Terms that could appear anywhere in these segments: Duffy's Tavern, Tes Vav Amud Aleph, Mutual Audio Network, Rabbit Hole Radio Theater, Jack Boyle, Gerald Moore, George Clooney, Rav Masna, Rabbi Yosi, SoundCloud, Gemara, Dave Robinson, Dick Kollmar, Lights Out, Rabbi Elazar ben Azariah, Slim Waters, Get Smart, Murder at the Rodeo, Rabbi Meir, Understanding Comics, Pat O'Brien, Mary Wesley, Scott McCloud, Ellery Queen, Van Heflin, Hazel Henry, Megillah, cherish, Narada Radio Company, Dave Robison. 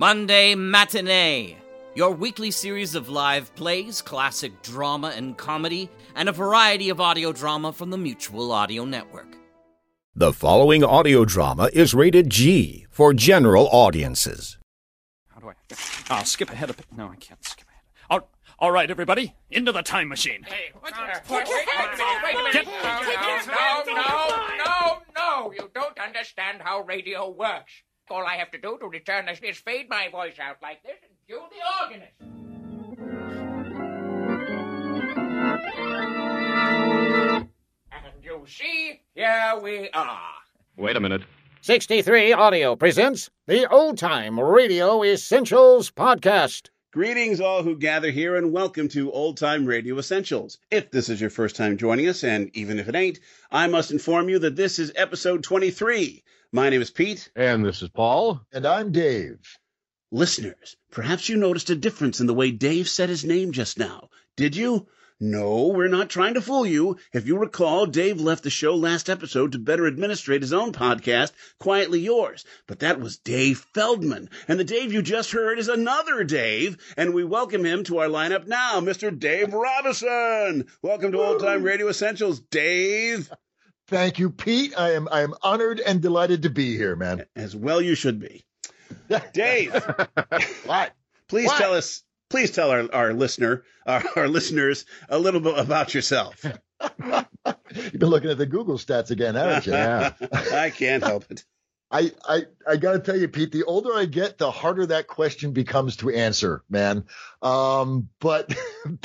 Monday Matinee, your weekly series of live plays, classic drama and comedy, and a variety of audio drama from the Mutual Audio Network. The following audio drama is rated G for general audiences. How do I... I'll skip ahead a bit. No, I can't skip ahead. All right, everybody, into the time machine. Hey, wait a minute. No, you don't understand how radio works. All I have to do to return this is fade my voice out like this and cue the organist. And you see, here we are. Wait a minute. 63 Audio presents the Old-Time Radio Essentials podcast. Greetings all who gather here and welcome to Old-Time Radio Essentials. If this is your first time joining us, and even if it ain't, I must inform you that this is episode 23. My name is Pete. And this is Paul. And I'm Dave. Listeners, perhaps you noticed a difference in the way Dave said his name just now. Did you? No, we're not trying to fool you. If you recall, Dave left the show last episode to better administrate his own podcast, Quietly Yours. But that was Dave Feldman. And the Dave you just heard is another Dave. And we welcome him to our lineup now, Mr. Dave Robison. Welcome to Old Time Radio Essentials, Dave. Thank you, Pete. I am honored and delighted to be here, man. As well you should be. Dave, please tell us, please tell our listeners a little bit about yourself. You've been looking at the Google stats again, haven't you? Yeah. I can't help it. I got to tell you, Pete, the older I get, the harder that question becomes to answer, man. But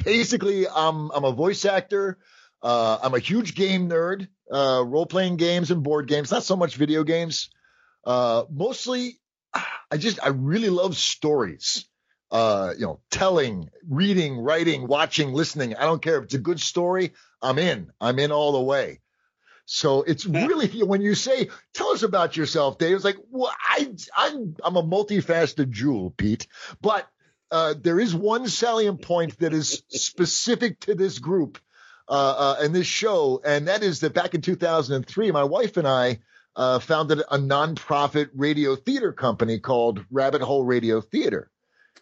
basically, I'm a voice actor. I'm a huge game nerd, role-playing games and board games, not so much video games. Mostly, I really love stories, telling, reading, writing, watching, listening. I don't care if it's a good story. I'm in all the way. So it's really, when you say, tell us about yourself, Dave, it's like, well, I'm a multifaceted jewel, Pete, but there is one salient point that is specific to this group. And this show, and that is that back in 2003, my wife and I founded a nonprofit radio theater company called Rabbit Hole Radio Theater.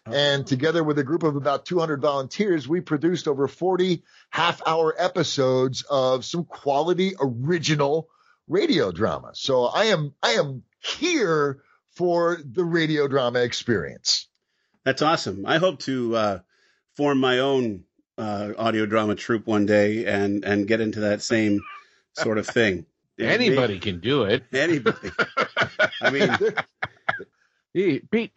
Oh. And together with a group of about 200 volunteers, we produced over 40 half-hour episodes of some quality original radio drama. So I am here for the radio drama experience. That's awesome. I hope to form my own audio drama troupe one day and get into that same sort of thing. Anybody can do it. Anybody. I mean, Pete,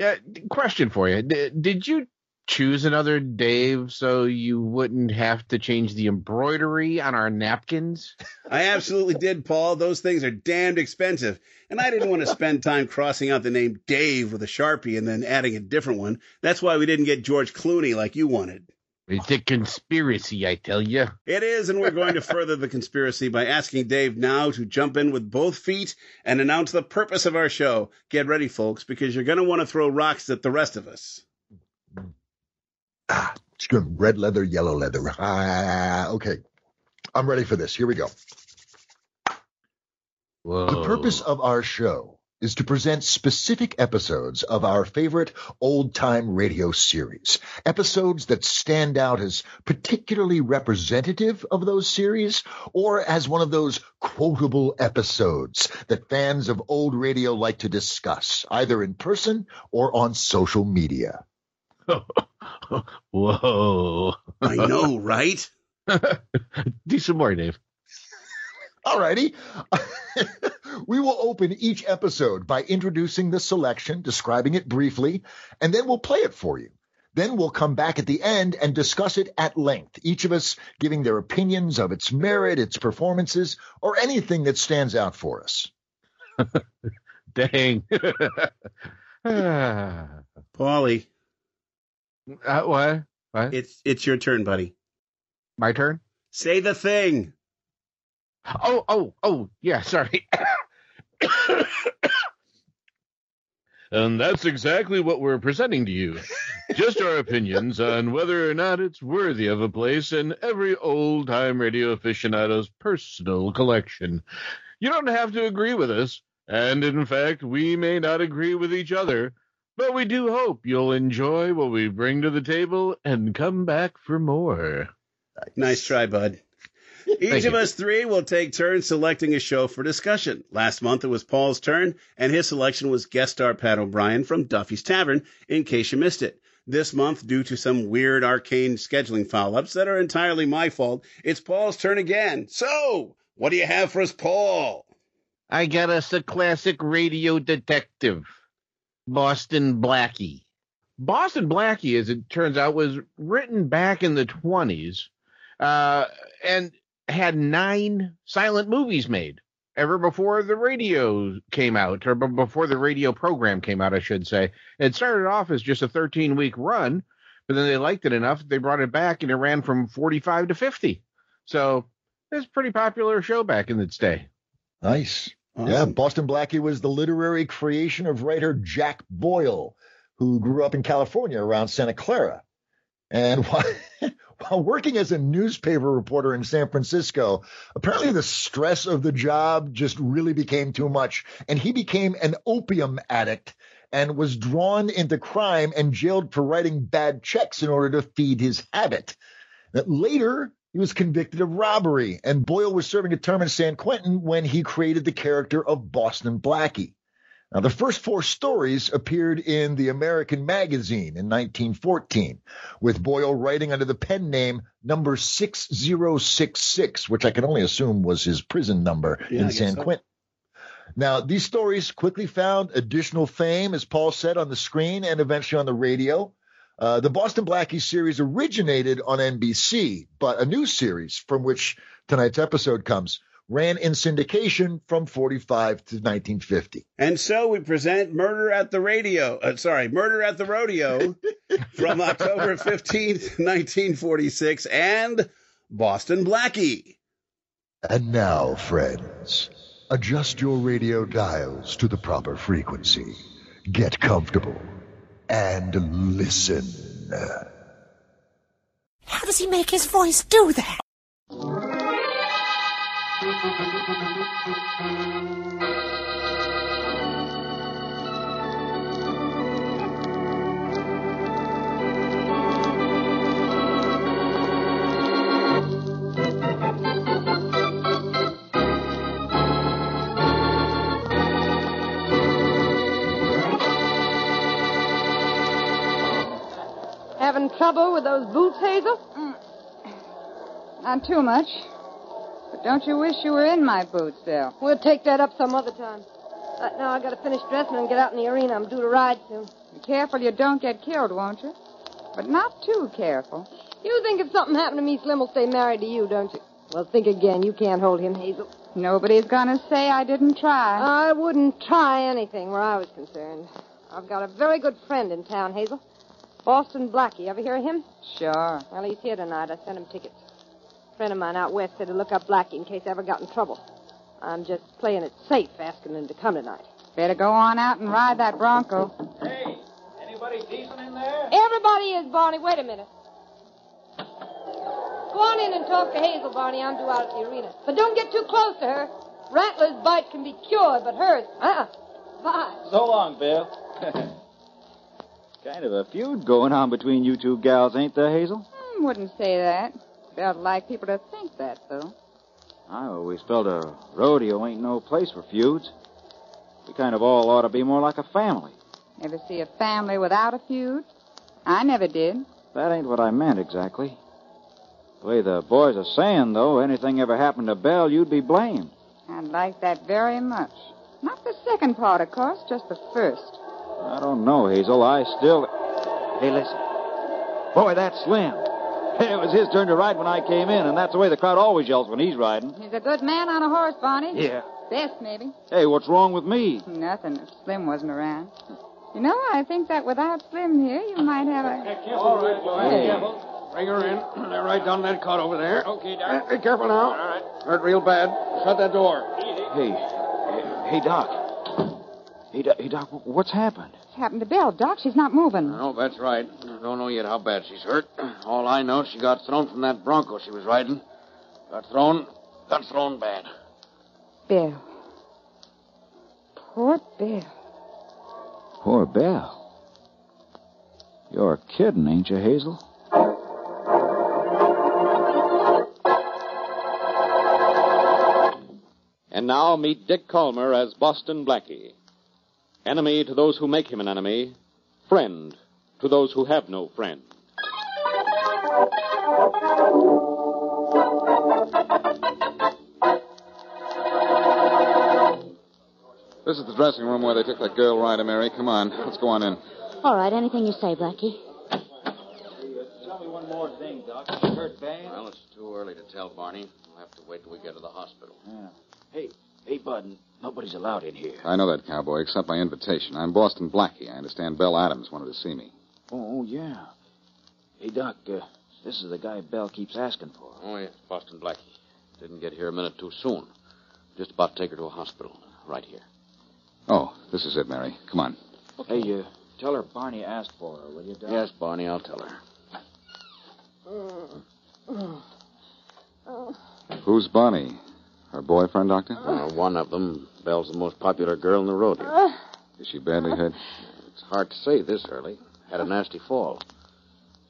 question for you. Did you choose another Dave so you wouldn't have to change the embroidery on our napkins? I absolutely did, Paul. Those things are damned expensive. And I didn't want to spend time crossing out the name Dave with a Sharpie and then adding a different one. That's why we didn't get George Clooney like you wanted. It's a conspiracy, I tell you. It is, and we're going to further the conspiracy by asking Dave now to jump in with both feet and announce the purpose of our show. Get ready, folks, because you're going to want to throw rocks at the rest of us. Red leather, yellow leather. Okay, I'm ready for this. Here we go. Whoa. The purpose of our show is to present specific episodes of our favorite old-time radio series, episodes that stand out as particularly representative of those series or as one of those quotable episodes that fans of old radio like to discuss, either in person or on social media. Whoa. I know, right? Do some more, Dave. All righty. We will open each episode by introducing the selection, describing it briefly, and then we'll play it for you. Then we'll come back at the end and discuss it at length, each of us giving their opinions of its merit, its performances, or anything that stands out for us. Dang. Paulie. What? It's your turn, buddy. My turn? Say the thing. Oh, yeah, sorry. And that's exactly what we're presenting to you. Just our opinions on whether or not it's worthy of a place in every old-time radio aficionado's personal collection. You don't have to agree with us, and in fact, we may not agree with each other, But we do hope you'll enjoy what we bring to the table and come back for more. Nice try, bud. Each of us three will take turns selecting a show for discussion. Last month, it was Paul's turn, and his selection was guest star Pat O'Brien from Duffy's Tavern, in case you missed it. This month, due to some weird arcane scheduling foul-ups that are entirely my fault, it's Paul's turn again. So, what do you have for us, Paul? I got us a classic radio detective, Boston Blackie. Boston Blackie, as it turns out, was written back in the 20s, and had 9 silent movies made ever before the radio came out, or before the radio program came out, I should say. It started off as just a 13-week run, but then they liked it enough, they brought it back, and it ran from 45 to 50. So it's a pretty popular show back in its day. Nice. Awesome. Yeah, Boston Blackie was the literary creation of writer Jack Boyle, who grew up in California around Santa Clara. And while working as a newspaper reporter in San Francisco, apparently the stress of the job just really became too much, and he became an opium addict and was drawn into crime and jailed for writing bad checks in order to feed his habit. Later, he was convicted of robbery, and Boyle was serving a term in San Quentin when he created the character of Boston Blackie. Now, the first 4 stories appeared in The American Magazine in 1914, with Boyle writing under the pen name number 6066, which I can only assume was his prison number in San Quentin. Now, these stories quickly found additional fame, as Paul said, on the screen and eventually on the radio. The Boston Blackie series originated on NBC, but a new series, from which tonight's episode comes, ran in syndication from 45 to 1950. And so we present Murder at the Rodeo from October 15th, 1946, and Boston Blackie. And now, friends, adjust your radio dials to the proper frequency. Get comfortable and listen. How does he make his voice do that? Having trouble with those boots, Hazel? Not too much. But don't you wish you were in my boots, Bill? We'll take that up some other time. Right now, I got to finish dressing and get out in the arena. I'm due to ride soon. Be careful you don't get killed, won't you? But not too careful. You think if something happened to me, Slim will stay married to you, don't you? Well, think again. You can't hold him, Hazel. Nobody's going to say I didn't try. I wouldn't try anything where I was concerned. I've got a very good friend in town, Hazel. Boston Blackie. Ever hear of him? Sure. Well, he's here tonight. I sent him tickets. A friend of mine out west said to look up Blackie in case I ever got in trouble. I'm just playing it safe, asking him to come tonight. Better go on out and ride that Bronco. Hey, anybody decent in there? Everybody is, Barney. Wait a minute. Go on in and talk to Hazel, Barney. I'm due out at the arena. But don't get too close to her. Rattler's bite can be cured, but hers... Bye. So long, Bill. Kind of a feud going on between you two gals, ain't there, Hazel? I wouldn't say that. I'd like people to think that, though. I always felt a rodeo ain't no place for feuds. We kind of all ought to be more like a family. Ever see a family without a feud? I never did. That ain't what I meant exactly. The way the boys are saying, though, anything ever happened to Belle, you'd be blamed. I'd like that very much. Not the second part, of course, just the first. I don't know, Hazel. I still... Hey, listen. Boy, that's Slim. It was his turn to ride when I came in, and that's the way the crowd always yells when he's riding. He's a good man on a horse, Barney. Yeah. Best, maybe. Hey, what's wrong with me? Nothing, if Slim wasn't around. You know, I think that without Slim here, you might have a... Hey, careful. All right, boy. Hey. Careful. Bring her in. They're right down that cot over there. Okay, Doc. Hey, careful now. All right. Hurt real bad. Shut that door. Hey, Doc. Hey, Doc, what's happened? What's happened to Belle, Doc? She's not moving. Oh, that's right. I don't know yet how bad she's hurt. All I know, she got thrown from that Bronco she was riding. Got thrown bad. Belle. Poor Belle. Poor Belle? You're kidding, ain't you, Hazel? And now meet Dick Kollmar as Boston Blackie. Enemy to those who make him an enemy. Friend to those who have no friend. This is the dressing room where they took that girl, Ryder Mary. Come on, let's go on in. All right, anything you say, Blackie. Tell me one more thing, Doc. You hurt bad? Well, it's too early to tell, Barney. We'll have to wait till we get to the hospital. Yeah. Hey, Bud, nobody's allowed in here. I know that, cowboy, except by invitation. I'm Boston Blackie. I understand Bell Adams wanted to see me. Oh, yeah. Hey, Doc, this is the guy Bell keeps asking for. Oh, yes, Boston Blackie. Didn't get here a minute too soon. Just about to take her to a hospital, right here. Oh, this is it, Mary. Come on. Okay. Hey, tell her Barney asked for her, will you, Doc? Yes, Barney, I'll tell her. Who's Barney? Her boyfriend, Doctor? One of them. Belle's the most popular girl in the road here. Is she badly hurt? It's hard to say this early. Had a nasty fall.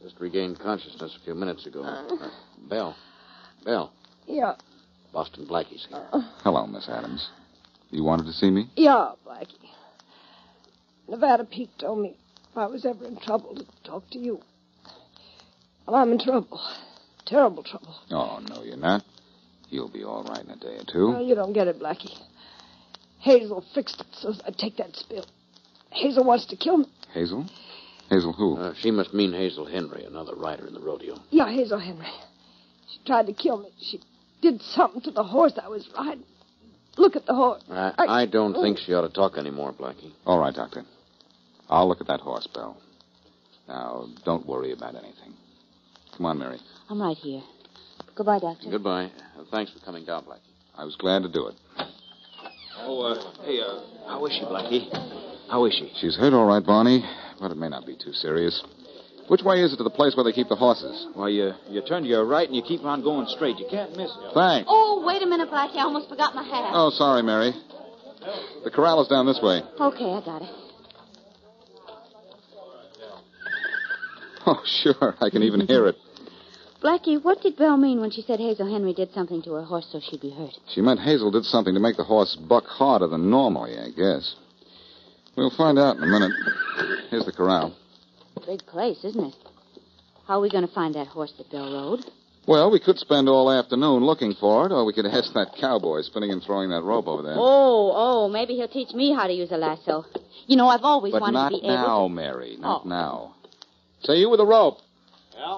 Just regained consciousness a few minutes ago. Belle. Yeah. Boston Blackie's here. Hello, Miss Adams. You wanted to see me? Yeah, Blackie. Nevada Pete told me if I was ever in trouble to talk to you. Well, I'm in trouble. Terrible trouble. Oh, no, you're not. You'll be all right in a day or two. No, you don't get it, Blackie. Hazel fixed it so I take that spill. Hazel wants to kill me. Hazel? Hazel who? She must mean Hazel Henry, another rider in the rodeo. Yeah, Hazel Henry. She tried to kill me. She did something to the horse I was riding. Look at the horse. I don't think she ought to talk anymore, Blackie. All right, Doctor. I'll look at that horse, Belle. Now, don't worry about anything. Come on, Mary. I'm right here. Goodbye, Doctor. Goodbye. Thanks for coming down, Blackie. I was glad to do it. How is she, Blackie? How is she? She's hurt all right, Barney, but it may not be too serious. Which way is it to the place where they keep the horses? Well, you turn to your right and you keep on going straight. You can't miss it. Thanks. Oh, wait a minute, Blackie. I almost forgot my hat. Oh, sorry, Mary. The corral is down this way. Okay, I got it. Oh, sure. I can even hear it. Blackie, what did Belle mean when she said Hazel Henry did something to her horse so she'd be hurt? She meant Hazel did something to make the horse buck harder than normally, I guess. We'll find out in a minute. Here's the corral. Big place, isn't it? How are we going to find that horse that Belle rode? Well, we could spend all afternoon looking for it, or we could ask that cowboy spinning and throwing that rope over there. Oh, maybe he'll teach me how to use a lasso. You know, I've always wanted to be able to... But not now, Mary, not now. Say, you with the rope. Yeah?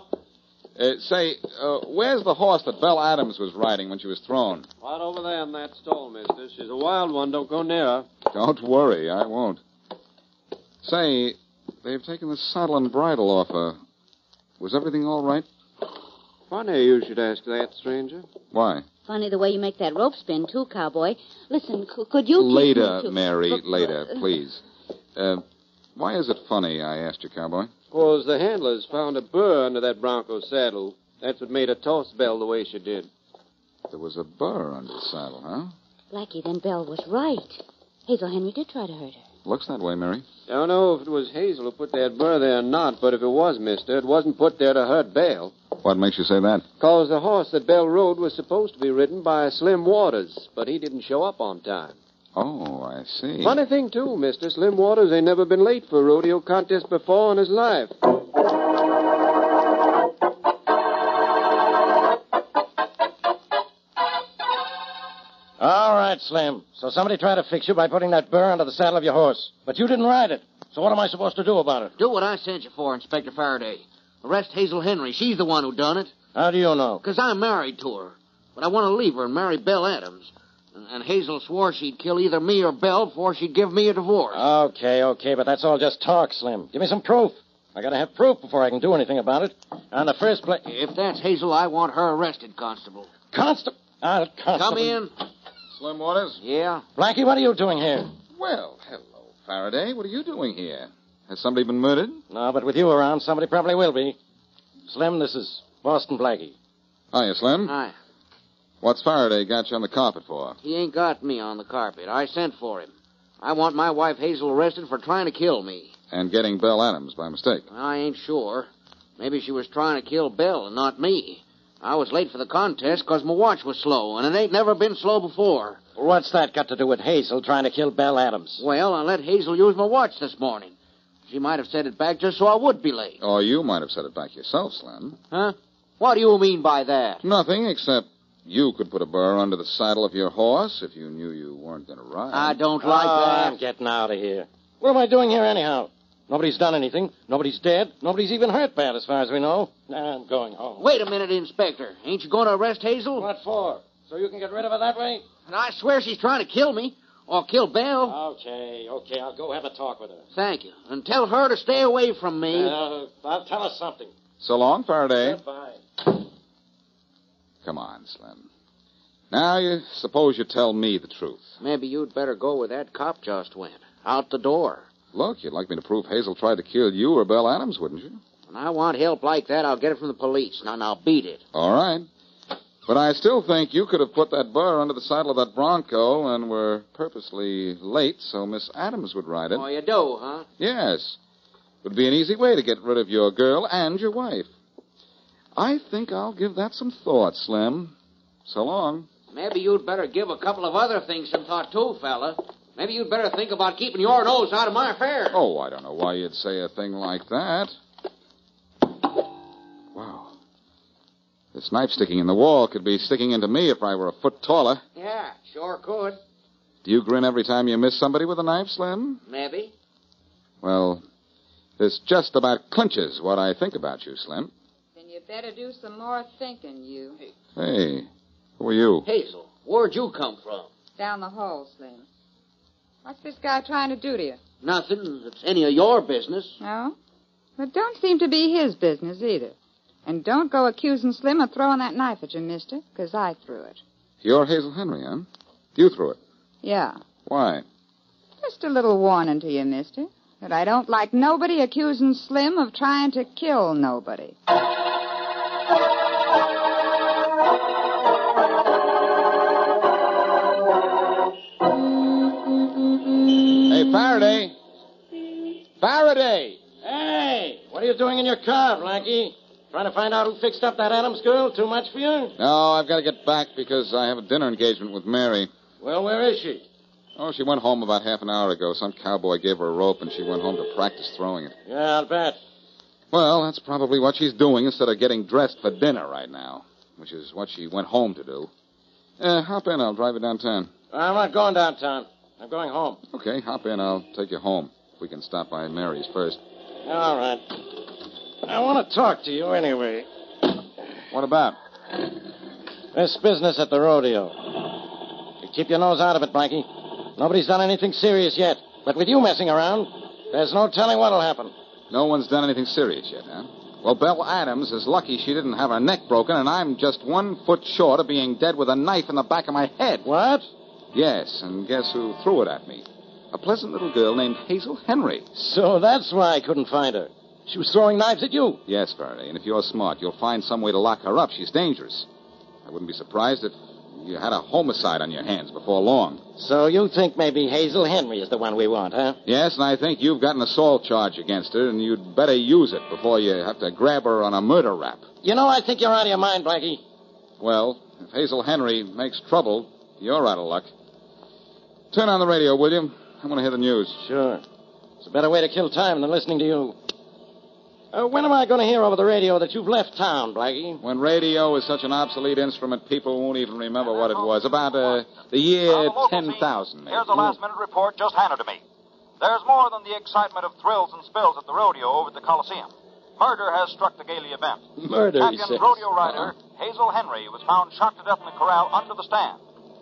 Where's the horse that Belle Adams was riding when she was thrown? Right over there in that stall, mister. She's a wild one. Don't go near her. Don't worry. I won't. Say, they've taken the saddle and bridle off her. Was everything all right? Funny you should ask that, stranger. Why? Funny the way you make that rope spin, too, cowboy. Listen, could you... Later, Mary, later, please. Why is it funny, I asked you, cowboy? Because the handlers found a burr under that Bronco's saddle. That's what made her toss Belle the way she did. There was a burr under the saddle, huh? Blackie, then Belle was right. Hazel Henry did try to hurt her. Looks that way, Mary. Don't know if it was Hazel who put that burr there or not, but if it was, mister, it wasn't put there to hurt Belle. What makes you say that? Because the horse that Belle rode was supposed to be ridden by Slim Waters, but he didn't show up on time. Oh, I see. Funny thing, too, mister. Slim Waters ain't never been late for a rodeo contest before in his life. All right, Slim. So somebody tried to fix you by putting that burr under the saddle of your horse. But you didn't ride it. So what am I supposed to do about it? Do what I sent you for, Inspector Faraday. Arrest Hazel Henry. She's the one who done it. How do you know? Because I'm married to her. But I want to leave her and marry Belle Adams. And Hazel swore she'd kill either me or Belle before she'd give me a divorce. Okay, but that's all just talk, Slim. Give me some proof. I gotta have proof before I can do anything about it. On the first place... If that's Hazel, I want her arrested, Constable. Constable... Come in. Slim Waters? Yeah? Blackie, what are you doing here? Well, hello, Faraday. What are you doing here? Has somebody been murdered? No, but with you around, somebody probably will be. Slim, this is Boston Blackie. Hiya, Slim. Hi. What's Faraday got you on the carpet for? He ain't got me on the carpet. I sent for him. I want my wife Hazel arrested for trying to kill me. and getting Belle Adams by mistake. I ain't sure. Maybe she was trying to kill Belle and not me. I was late for the contest because my watch was slow, and it ain't never been slow before. What's that got to do with Hazel trying to kill Belle Adams? Well, I let Hazel use my watch this morning. She might have set it back just so I would be late. Or you might have set it back yourself, Slim. Huh? What do you mean by that? Nothing, except you could put a burr under the saddle of your horse if you knew you weren't going to ride. I don't like that. I'm getting out of here. What am I doing here anyhow? Nobody's done anything. Nobody's dead. Nobody's even hurt bad, as far as we know. Now I'm going home. Wait a minute, Inspector. Ain't you going to arrest Hazel? What for? So you can get rid of her that way? And I swear she's trying to kill me. Or kill Belle. Okay. I'll go have a talk with her. Thank you. And tell her to stay away from me. I'll tell her something. So long, Faraday. Goodbye. Come on, Slim. Now you suppose you tell me the truth. Maybe you'd better go where that cop just went. Out the door. Look, you'd like me to prove Hazel tried to kill you or Belle Adams, wouldn't you? When I want help like that, I'll get it from the police. Now, beat it. All right. But I still think you could have put that burr under the saddle of that Bronco and were purposely late so Miss Adams would ride it. Oh, you do, huh? Yes. It would be an easy way to get rid of your girl and your wife. I think I'll give that some thought, Slim. So long. Maybe you'd better give a couple of other things some thought, too, fella. Maybe you'd better think about keeping your nose out of my affair. Oh, I don't know why you'd say a thing like that. This knife sticking in the wall could be sticking into me if I were a foot taller. Yeah, sure could. Do you grin every time you miss somebody with a knife, Slim? Maybe. Well, this just about clinches what I think about you, Slim. Then you better do some more thinking, you. Hey, who are you? Hazel, where'd you come from? Down the hall, Slim. What's this guy trying to do to you? Nothing. It's any of your business. No? It don't seem to be his business either. And don't go accusing Slim of throwing that knife at you, mister, because I threw it. You're Hazel Henry, huh? You threw it? Yeah. Why? Just a little warning to you, mister, that I don't like nobody accusing Slim of trying to kill nobody. Hey, Faraday. Faraday! Hey! What are you doing in your car, Blackie? Trying to find out who fixed up that Adams girl? Too much for you? No, I've got to get back because I have a dinner engagement with Mary. Well, where is she? Oh, she went home about half an hour ago. Some cowboy gave her a rope and she went home to practice throwing it. Yeah, I'll bet. Well, that's probably what she's doing instead of getting dressed for dinner right now, which is what she went home to do. Hop in. I'll drive you downtown. I'm not going downtown. I'm going home. Okay, hop in. I'll take you home. We can stop by Mary's first. All right. I want to talk to you anyway. What about? This business at the rodeo. You keep your nose out of it, Blackie. Nobody's done anything serious yet. But with you messing around, there's no telling what'll happen. No one's done anything serious yet, huh? Well, Belle Adams is lucky she didn't have her neck broken, and I'm just 1 foot short of being dead with a knife in the back of my head. What? Yes, and guess who threw it at me? A pleasant little girl named Hazel Henry. So that's why I couldn't find her. She was throwing knives at you. Yes, Faraday, and if you're smart, you'll find some way to lock her up. She's dangerous. I wouldn't be surprised if you had a homicide on your hands before long. So you think maybe Hazel Henry is the one we want, huh? Yes, and I think you've got an assault charge against her, and you'd better use it before you have to grab her on a murder rap. You know, I think you're out of your mind, Blackie. Well, if Hazel Henry makes trouble, you're out of luck. Turn on the radio, will you? I want to hear the news. Sure. It's a better way to kill time than listening to you. When am I going to hear over the radio that you've left town, Blackie? When radio is such an obsolete instrument, people won't even remember what it was. About the year 10,000. Here's a last-minute report just handed to me. There's more than the excitement of thrills and spills at the rodeo over at the Coliseum. Murder has struck the gaily event. Murder, he says. Champion rodeo rider Hazel Henry was found shot to death in the corral under the stand.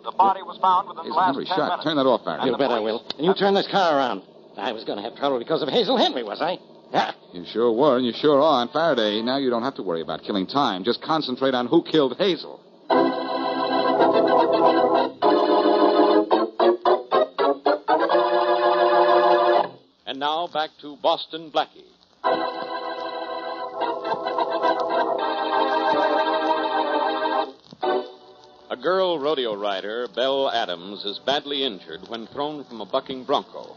The body was found within the last 10 minutes. Turn that off, Barry. You bet I will. And you turn this car around. I was going to have trouble because of Hazel Henry, was I? Yeah. You sure were, and you sure are. And Faraday, now you don't have to worry about killing time. Just concentrate on who killed Hazel. And now back to Boston Blackie. A girl rodeo rider, Belle Adams, is badly injured when thrown from a bucking bronco.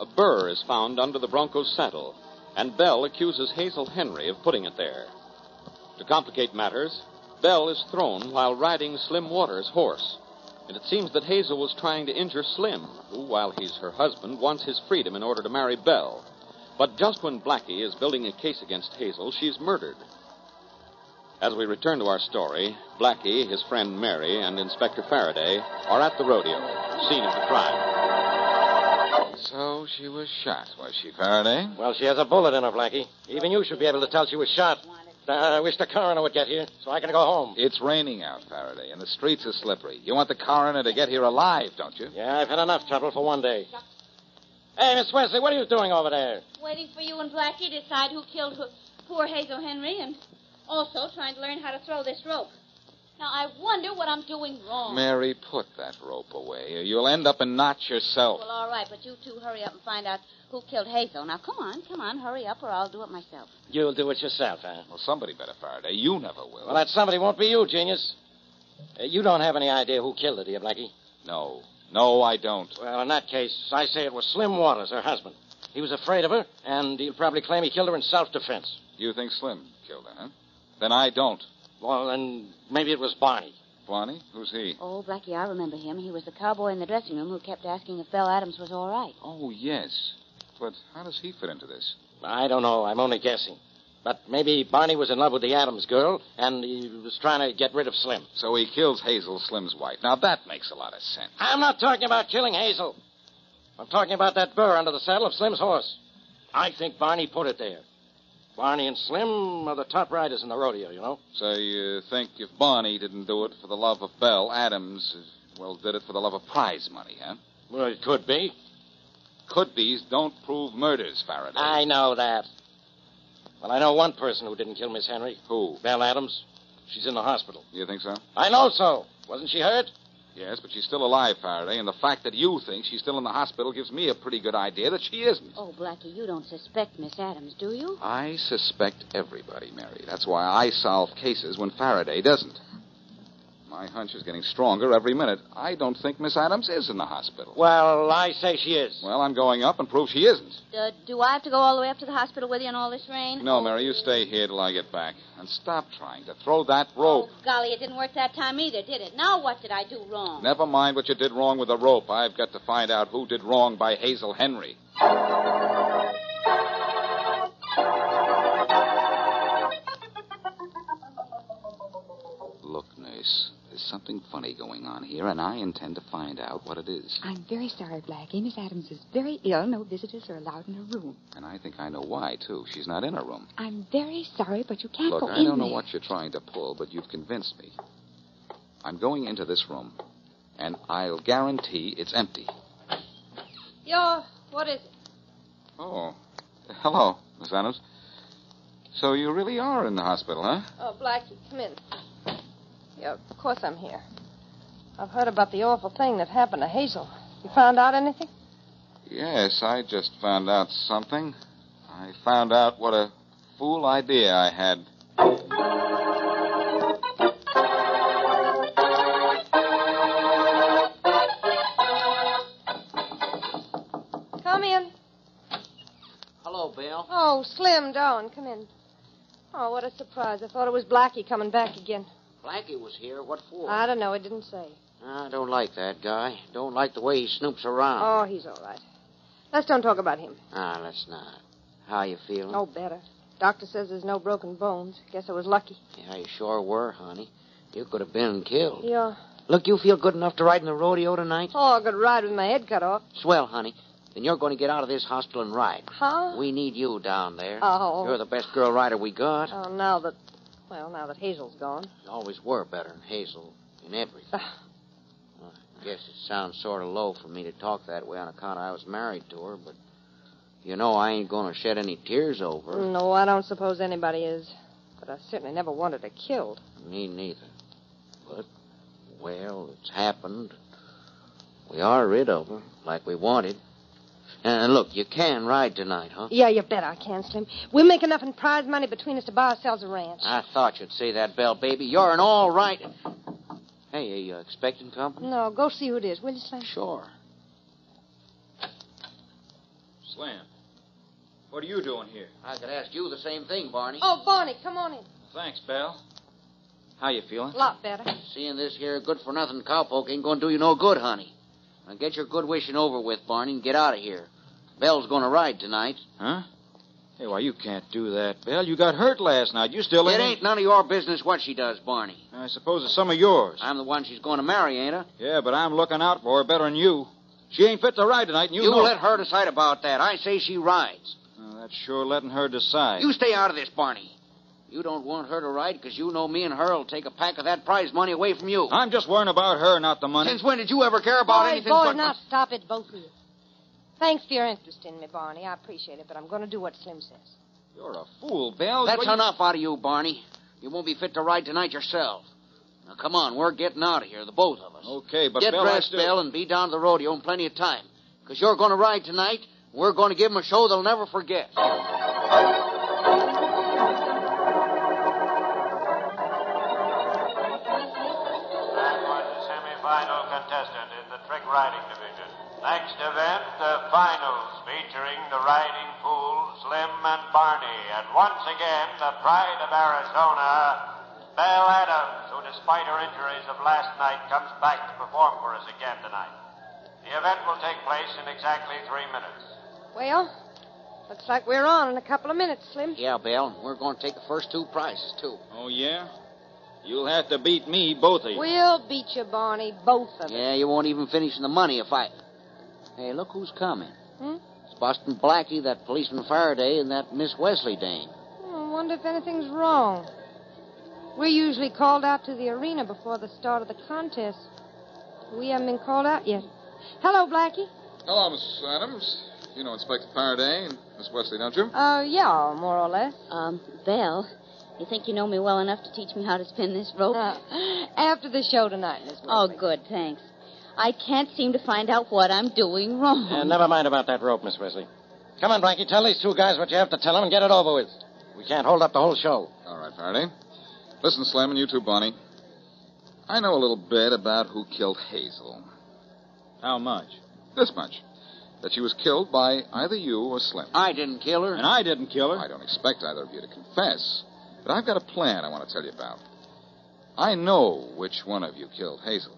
A burr is found under the Bronco's saddle, and Bell accuses Hazel Henry of putting it there. To complicate matters, Bell is thrown while riding Slim Water's horse, and it seems that Hazel was trying to injure Slim, who, while he's her husband, wants his freedom in order to marry Bell. But just when Blackie is building a case against Hazel, she's murdered. As we return to our story, Blackie, his friend Mary, and Inspector Faraday are at the rodeo, scene of the crime. So she was shot, was she, Faraday? Well, she has a bullet in her, Blackie. Even you should be able to tell she was shot. I wish the coroner would get here so I can go home. It's raining out, Faraday, and the streets are slippery. You want the coroner to get here alive, don't you? Yeah, I've had enough trouble for one day. Hey, Miss Wesley, what are you doing over there? Waiting for you and Blackie to decide who killed poor Hazel Henry, and also trying to learn how to throw this rope. Now, I wonder what I'm doing wrong. Mary, put that rope away, or you'll end up in knots yourself. Well, all right, but you two hurry up and find out who killed Hazel. Now, come on, hurry up, or I'll do it myself. You'll do it yourself, huh? Well, somebody better, Faraday. You never will. Well, that somebody won't be you, genius. You don't have any idea who killed her, do you, Blackie? No, I don't. Well, in that case, I say it was Slim Waters, her husband. He was afraid of her, and he'll probably claim he killed her in self-defense. You think Slim killed her, huh? Then I don't. Well, then maybe it was Barney. Barney? Who's he? Oh, Blackie, I remember him. He was the cowboy in the dressing room who kept asking if Belle Adams was all right. Oh, yes. But how does he fit into this? I don't know. I'm only guessing. But maybe Barney was in love with the Adams girl, and he was trying to get rid of Slim. So he kills Hazel, Slim's wife. Now, that makes a lot of sense. I'm not talking about killing Hazel. I'm talking about that burr under the saddle of Slim's horse. I think Barney put it there. Barney and Slim are the top riders in the rodeo, you know. So you think if Barney didn't do it for the love of Belle, Adams, well, did it for the love of prize money, huh? Well, it could be. Could-be's don't prove murders, Faraday. I know that. Well, I know one person who didn't kill Miss Henry. Who? Belle Adams. She's in the hospital. You think so? I know so. Wasn't she hurt? Yes, but she's still alive, Faraday, and the fact that you think she's still in the hospital gives me a pretty good idea that she isn't. Oh, Blackie, you don't suspect Miss Adams, do you? I suspect everybody, Mary. That's why I solve cases when Faraday doesn't. My hunch is getting stronger every minute. I don't think Miss Adams is in the hospital. Well, I say she is. Well, I'm going up and prove she isn't. Do I have to go all the way up to the hospital with you in all this rain? No, Mary, you stay here till I get back. And stop trying to throw that rope. Oh, golly, it didn't work that time either, did it? Now what did I do wrong? Never mind what you did wrong with the rope. I've got to find out who did wrong by Hazel Henry. Look, nurse. There's something funny going on here, and I intend to find out what it is. I'm very sorry, Blackie. Miss Adams is very ill. No visitors are allowed in her room. And I think I know why, too. She's not in her room. I'm very sorry, but you can't go in there. Look, I don't know what you're trying to pull, but you've convinced me. I'm going into this room, and I'll guarantee it's empty. Yo, what is it? Oh, hello, Miss Adams. So you really are in the hospital, huh? Oh, Blackie, come in. Yeah, of course I'm here. I've heard about the awful thing that happened to Hazel. You found out anything? Yes, I just found out something. I found out what a fool idea I had. Come in. Hello, Bill. Oh, Slim, Dawn, come in. Oh, what a surprise. I thought it was Blackie coming back again. Blackie was here. What for? I don't know. It didn't say. I don't like that guy. Don't like the way he snoops around. Oh, he's all right. Let's don't talk about him. Ah, let's not. How you feeling? Oh, better. Doctor says there's no broken bones. Guess I was lucky. Yeah, you sure were, honey. You could have been killed. Yeah. Look, you feel good enough to ride in the rodeo tonight? Oh, I could ride with my head cut off. Swell, honey. Then you're going to get out of this hospital and ride. Huh? We need you down there. Oh. You're the best girl rider we got. Oh, now that Hazel's gone. You always were better than Hazel in everything. Well, I guess it sounds sort of low for me to talk that way on account I was married to her, but you know I ain't going to shed any tears over her. No, I don't suppose anybody is. But I certainly never wanted her killed. Me neither. But, well, it's happened. We are rid of her, like we wanted. And look, you can ride tonight, huh? Yeah, you bet I can, Slim. We'll make enough in prize money between us to buy ourselves a ranch. I thought you'd say that, Belle, baby. You're an all right... Hey, are you expecting company? No, go see who it is, will you, Slim? Sure. Slam. What are you doing here? I could ask you the same thing, Barney. Oh, Barney, come on in. Thanks, pal. How you feeling? A lot better. Seeing this here good-for-nothing cowpoke ain't going to do you no good, honey. Now get your good wishing over with, Barney, and get out of here. Belle's going to ride tonight. Huh? Hey, why, you can't do that, Belle. You got hurt last night. You still ain't... It ain't none of your business what she does, Barney. I suppose it's some of yours. I'm the one she's going to marry, ain't I? Yeah, but I'm looking out for her better than you. She ain't fit to ride tonight, and you know... You let her decide about that. I say she rides. Well, that's sure letting her decide. You stay out of this, Barney. You don't want her to ride because you know me and her will take a pack of that prize money away from you. I'm just worrying about her, not the money. Since when did you ever care about anything but... Now stop it, both of you. Thanks for your interest in me, Barney. I appreciate it, but I'm going to do what Slim says. You're a fool, Belle. That's enough out of you, Barney. You won't be fit to ride tonight yourself. Now, come on, we're getting out of here, the both of us. Okay, but, Belle, get dressed, Belle, and be down to the rodeo in plenty of time. Because you're going to ride tonight, and we're going to give them a show they'll never forget. Contestant in the trick riding division. Next event, the finals, featuring the riding pool, Slim and Barney, and once again, the pride of Arizona, Belle Adams, who despite her injuries of last night, comes back to perform for us again tonight. The event will take place in exactly 3 minutes. Well, looks like we're on in a couple of minutes, Slim. Yeah, Belle, we're going to take the first two prizes, too. Oh, yeah? You'll have to beat me, both of you. We'll beat you, Barney, both of us. Yeah, you won't even finish the money if I... Hey, look who's coming. Hmm? It's Boston Blackie, that policeman Faraday, and that Miss Wesley dame. Oh, I wonder if anything's wrong. We're usually called out to the arena before the start of the contest. We haven't been called out yet. Hello, Blackie. Hello, Miss Adams. You know Inspector Faraday and Miss Wesley, don't you? Yeah, more or less. Belle... You think you know me well enough to teach me how to spin this rope? After the show tonight, Miss Wesley. Oh, good, thanks. I can't seem to find out what I'm doing wrong. Never mind about that rope, Miss Wesley. Come on, Blackie, tell these two guys what you have to tell them and get it over with. We can't hold up the whole show. All right, Faraday. Listen, Slim, and you too, Bonnie. I know a little bit about who killed Hazel. How much? This much. That she was killed by either you or Slim. I didn't kill her. And I didn't kill her. I don't expect either of you to confess. But I've got a plan I want to tell you about. I know which one of you killed Hazel.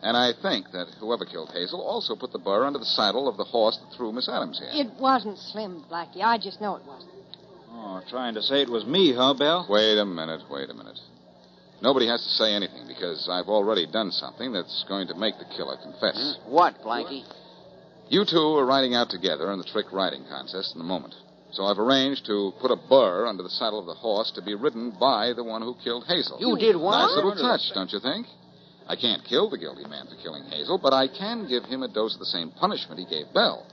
And I think that whoever killed Hazel also put the burr under the saddle of the horse that threw Miss Adams here. It wasn't Slim, Blackie. I just know it wasn't. Oh, trying to say it was me, huh, Belle? Wait a minute. Nobody has to say anything because I've already done something that's going to make the killer confess. What, Blackie? You two are riding out together in the trick riding contest in a moment. So I've arranged to put a burr under the saddle of the horse to be ridden by the one who killed Hazel. You did what? Nice little touch, don't you think? I can't kill the guilty man for killing Hazel, but I can give him a dose of the same punishment he gave Belle.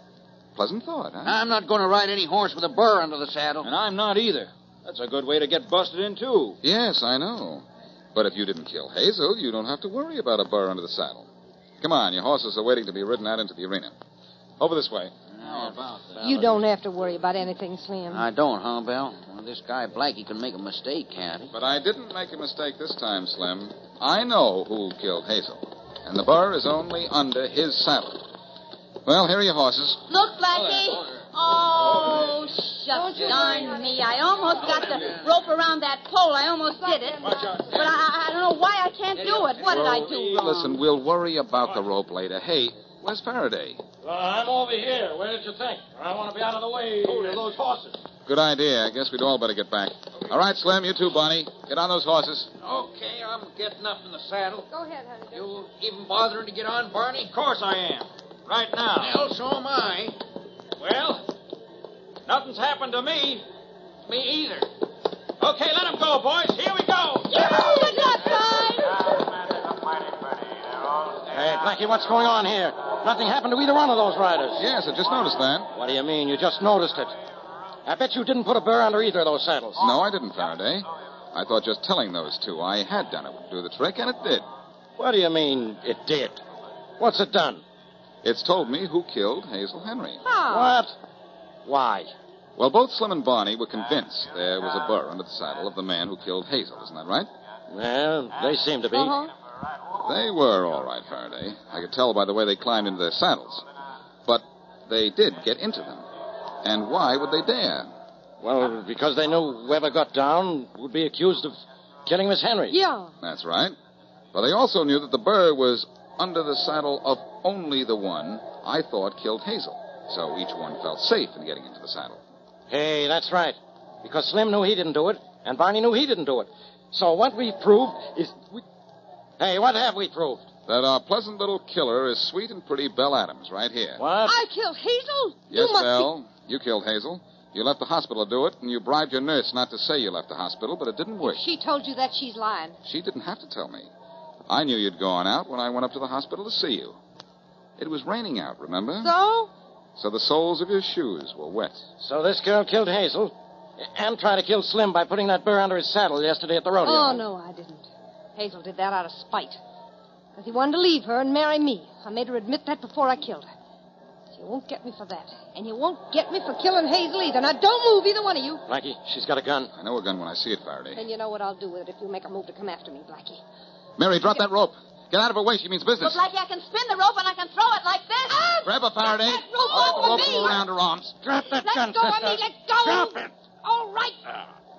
Pleasant thought, huh? I'm not going to ride any horse with a burr under the saddle. And I'm not either. That's a good way to get busted in, too. Yes, I know. But if you didn't kill Hazel, you don't have to worry about a burr under the saddle. Come on, your horses are waiting to be ridden out into the arena. Over this way. How about that? You don't have to worry about anything, Slim. I don't, huh, Belle? Well, this guy Blackie can make a mistake, can't he? But I didn't make a mistake this time, Slim. I know who killed Hazel. And the burr is only under his saddle. Well, here are your horses. Look, Blackie. Oh, shucks, darn me. I almost got the rope around that pole. I almost did it. But I don't know why I can't do it. What did I do wrong? Listen, we'll worry about the rope later. Hey, where's Faraday? Well, I'm over here. Where did you think? I want to be out of the way of those horses. Good idea. I guess we'd all better get back. Okay. All right, Slim, you too, Bonnie. Get on those horses. Okay, I'm getting up in the saddle. Go ahead, honey. You even bothering to get on, Barney? Of course I am. Right now. Well, so am I. Well, nothing's happened to me. Me either. Okay, let them go, boys. Here we go. Yahoo! Good luck, boys! Hey, Blackie, what's going on here? Nothing happened to either one of those riders. Yes, I just noticed that. What do you mean? You just noticed it. I bet you didn't put a burr under either of those saddles. No, I didn't, Faraday. I thought just telling those two I had done it would do the trick, and it did. What do you mean, it did? What's it done? It's told me who killed Hazel Henry. Oh. What? Why? Well, both Slim and Barney were convinced there was a burr under the saddle of the man who killed Hazel. Isn't that right? Well, they seem to be. Uh-huh. They were all right, Faraday. I could tell by the way they climbed into their saddles. But they did get into them. And why would they dare? Well, because they knew whoever got down would be accused of killing Miss Henry. Yeah. That's right. But they also knew that the burr was under the saddle of only the one I thought killed Hazel. So each one felt safe in getting into the saddle. Hey, that's right. Because Slim knew he didn't do it, and Barney knew he didn't do it. So what we've proved is... Hey, what have we proved? That our pleasant little killer is sweet and pretty Belle Adams right here. What? I killed Hazel? Yes, you must Belle. Be... You killed Hazel. You left the hospital to do it, and you bribed your nurse not to say you left the hospital, but it didn't work. She told you that, she's lying. She didn't have to tell me. I knew you'd gone out when I went up to the hospital to see you. It was raining out, remember? So? So the soles of your shoes were wet. So this girl killed Hazel and tried to kill Slim by putting that burr under his saddle yesterday at the rodeo. Oh, no, I didn't. Hazel did that out of spite. Because he wanted to leave her and marry me. I made her admit that before I killed her. So you won't get me for that. And you won't get me for killing Hazel either. Now, don't move, either one of you. Blackie, she's got a gun. I know a gun when I see it, Faraday. Then you know what I'll do with it if you make a move to come after me, Blackie. Mary, drop that rope. Get out of her way. She means business. Well, Blackie, I can spin the rope and I can throw it like this. Oh, grab her, Faraday. Let that rope off me. Around her arms. Drop that gun, sister. Let go of me. Let go. Drop it. All right.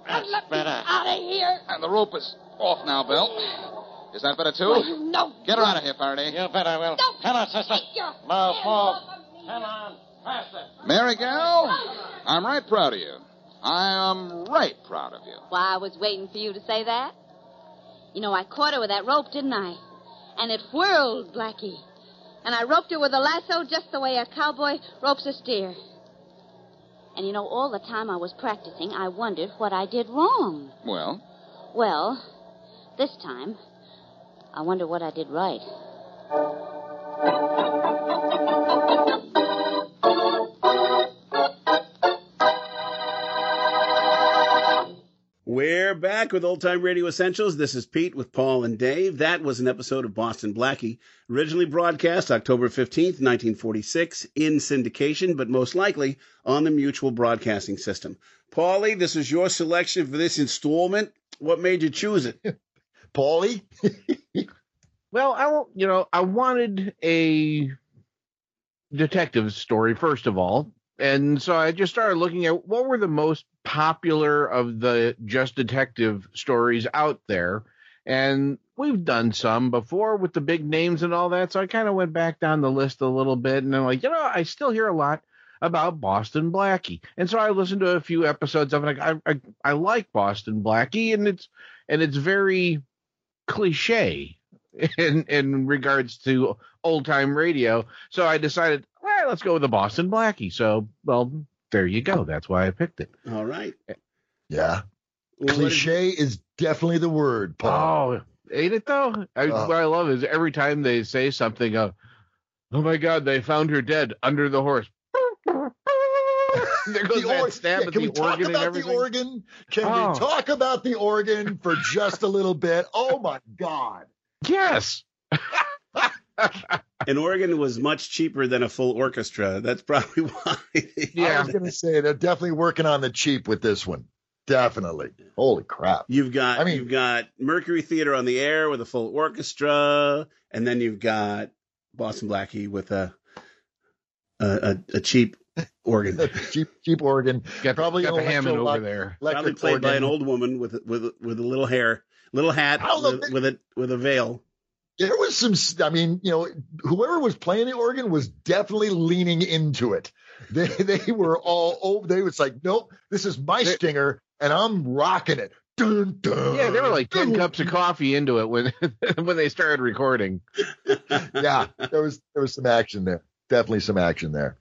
Now let me out of here. And the rope is off now, Belle. Is that better, too? Well, you know. Get her out of here, Faraday. You bet I will. Don't. Come on, sister. Move, move. Come on. Faster. Mary Gal, I'm right proud of you. I am right proud of you. Why, I was waiting for you to say that. You know, I caught her with that rope, didn't I? And it whirled, Blackie. And I roped her with a lasso just the way a cowboy ropes a steer. And, you know, all the time I was practicing, I wondered what I did wrong. Well? Well, this time, I wonder what I did right. We're back with Old-Time Radio Essentials. This is Pete with Paul and Dave. That was an episode of Boston Blackie, originally broadcast October 15th, 1946, in syndication, but most likely on the Mutual Broadcasting System. Paulie, this is your selection for this installment. What made you choose it? Paulie? Well, I wanted a detective story, first of all. And so I just started looking at what were the most popular of the just detective stories out there. And we've done some before with the big names and all that. So I kind of went back down the list a little bit. And I'm like, I still hear a lot about Boston Blackie. And so I listened to a few episodes of it. I like Boston Blackie, and it's very cliche in regards to old-time radio. So I decided, let's go with the Boston Blackie. So, well, there you go. That's why I picked it. All right. Yeah. Well, cliche is definitely the word, Paul. Oh, ain't it, though? What I love is every time they say something, oh, my God, they found her dead under the horse. There goes that stab at the organ and everything. Can we talk about the organ for just a little bit? Oh, my God. Yes. An organ was much cheaper than a full orchestra. That's probably why. Yeah, I was going to say they're definitely working on the cheap with this one. Definitely. Holy crap! You've got Mercury Theater on the Air with a full orchestra, and then you've got Boston Blackie with a cheap organ, cheap organ. Got the Hammond over there. Probably played organ by an old woman with a little hair, little hat, with a veil. There was some, whoever was playing the organ was definitely leaning into it. They were all over. They was like, nope, this is my stinger, and I'm rocking it. Dun, dun, yeah, they were like 10 cups of coffee into it when they started recording. Yeah, there was some action there. Definitely some action there.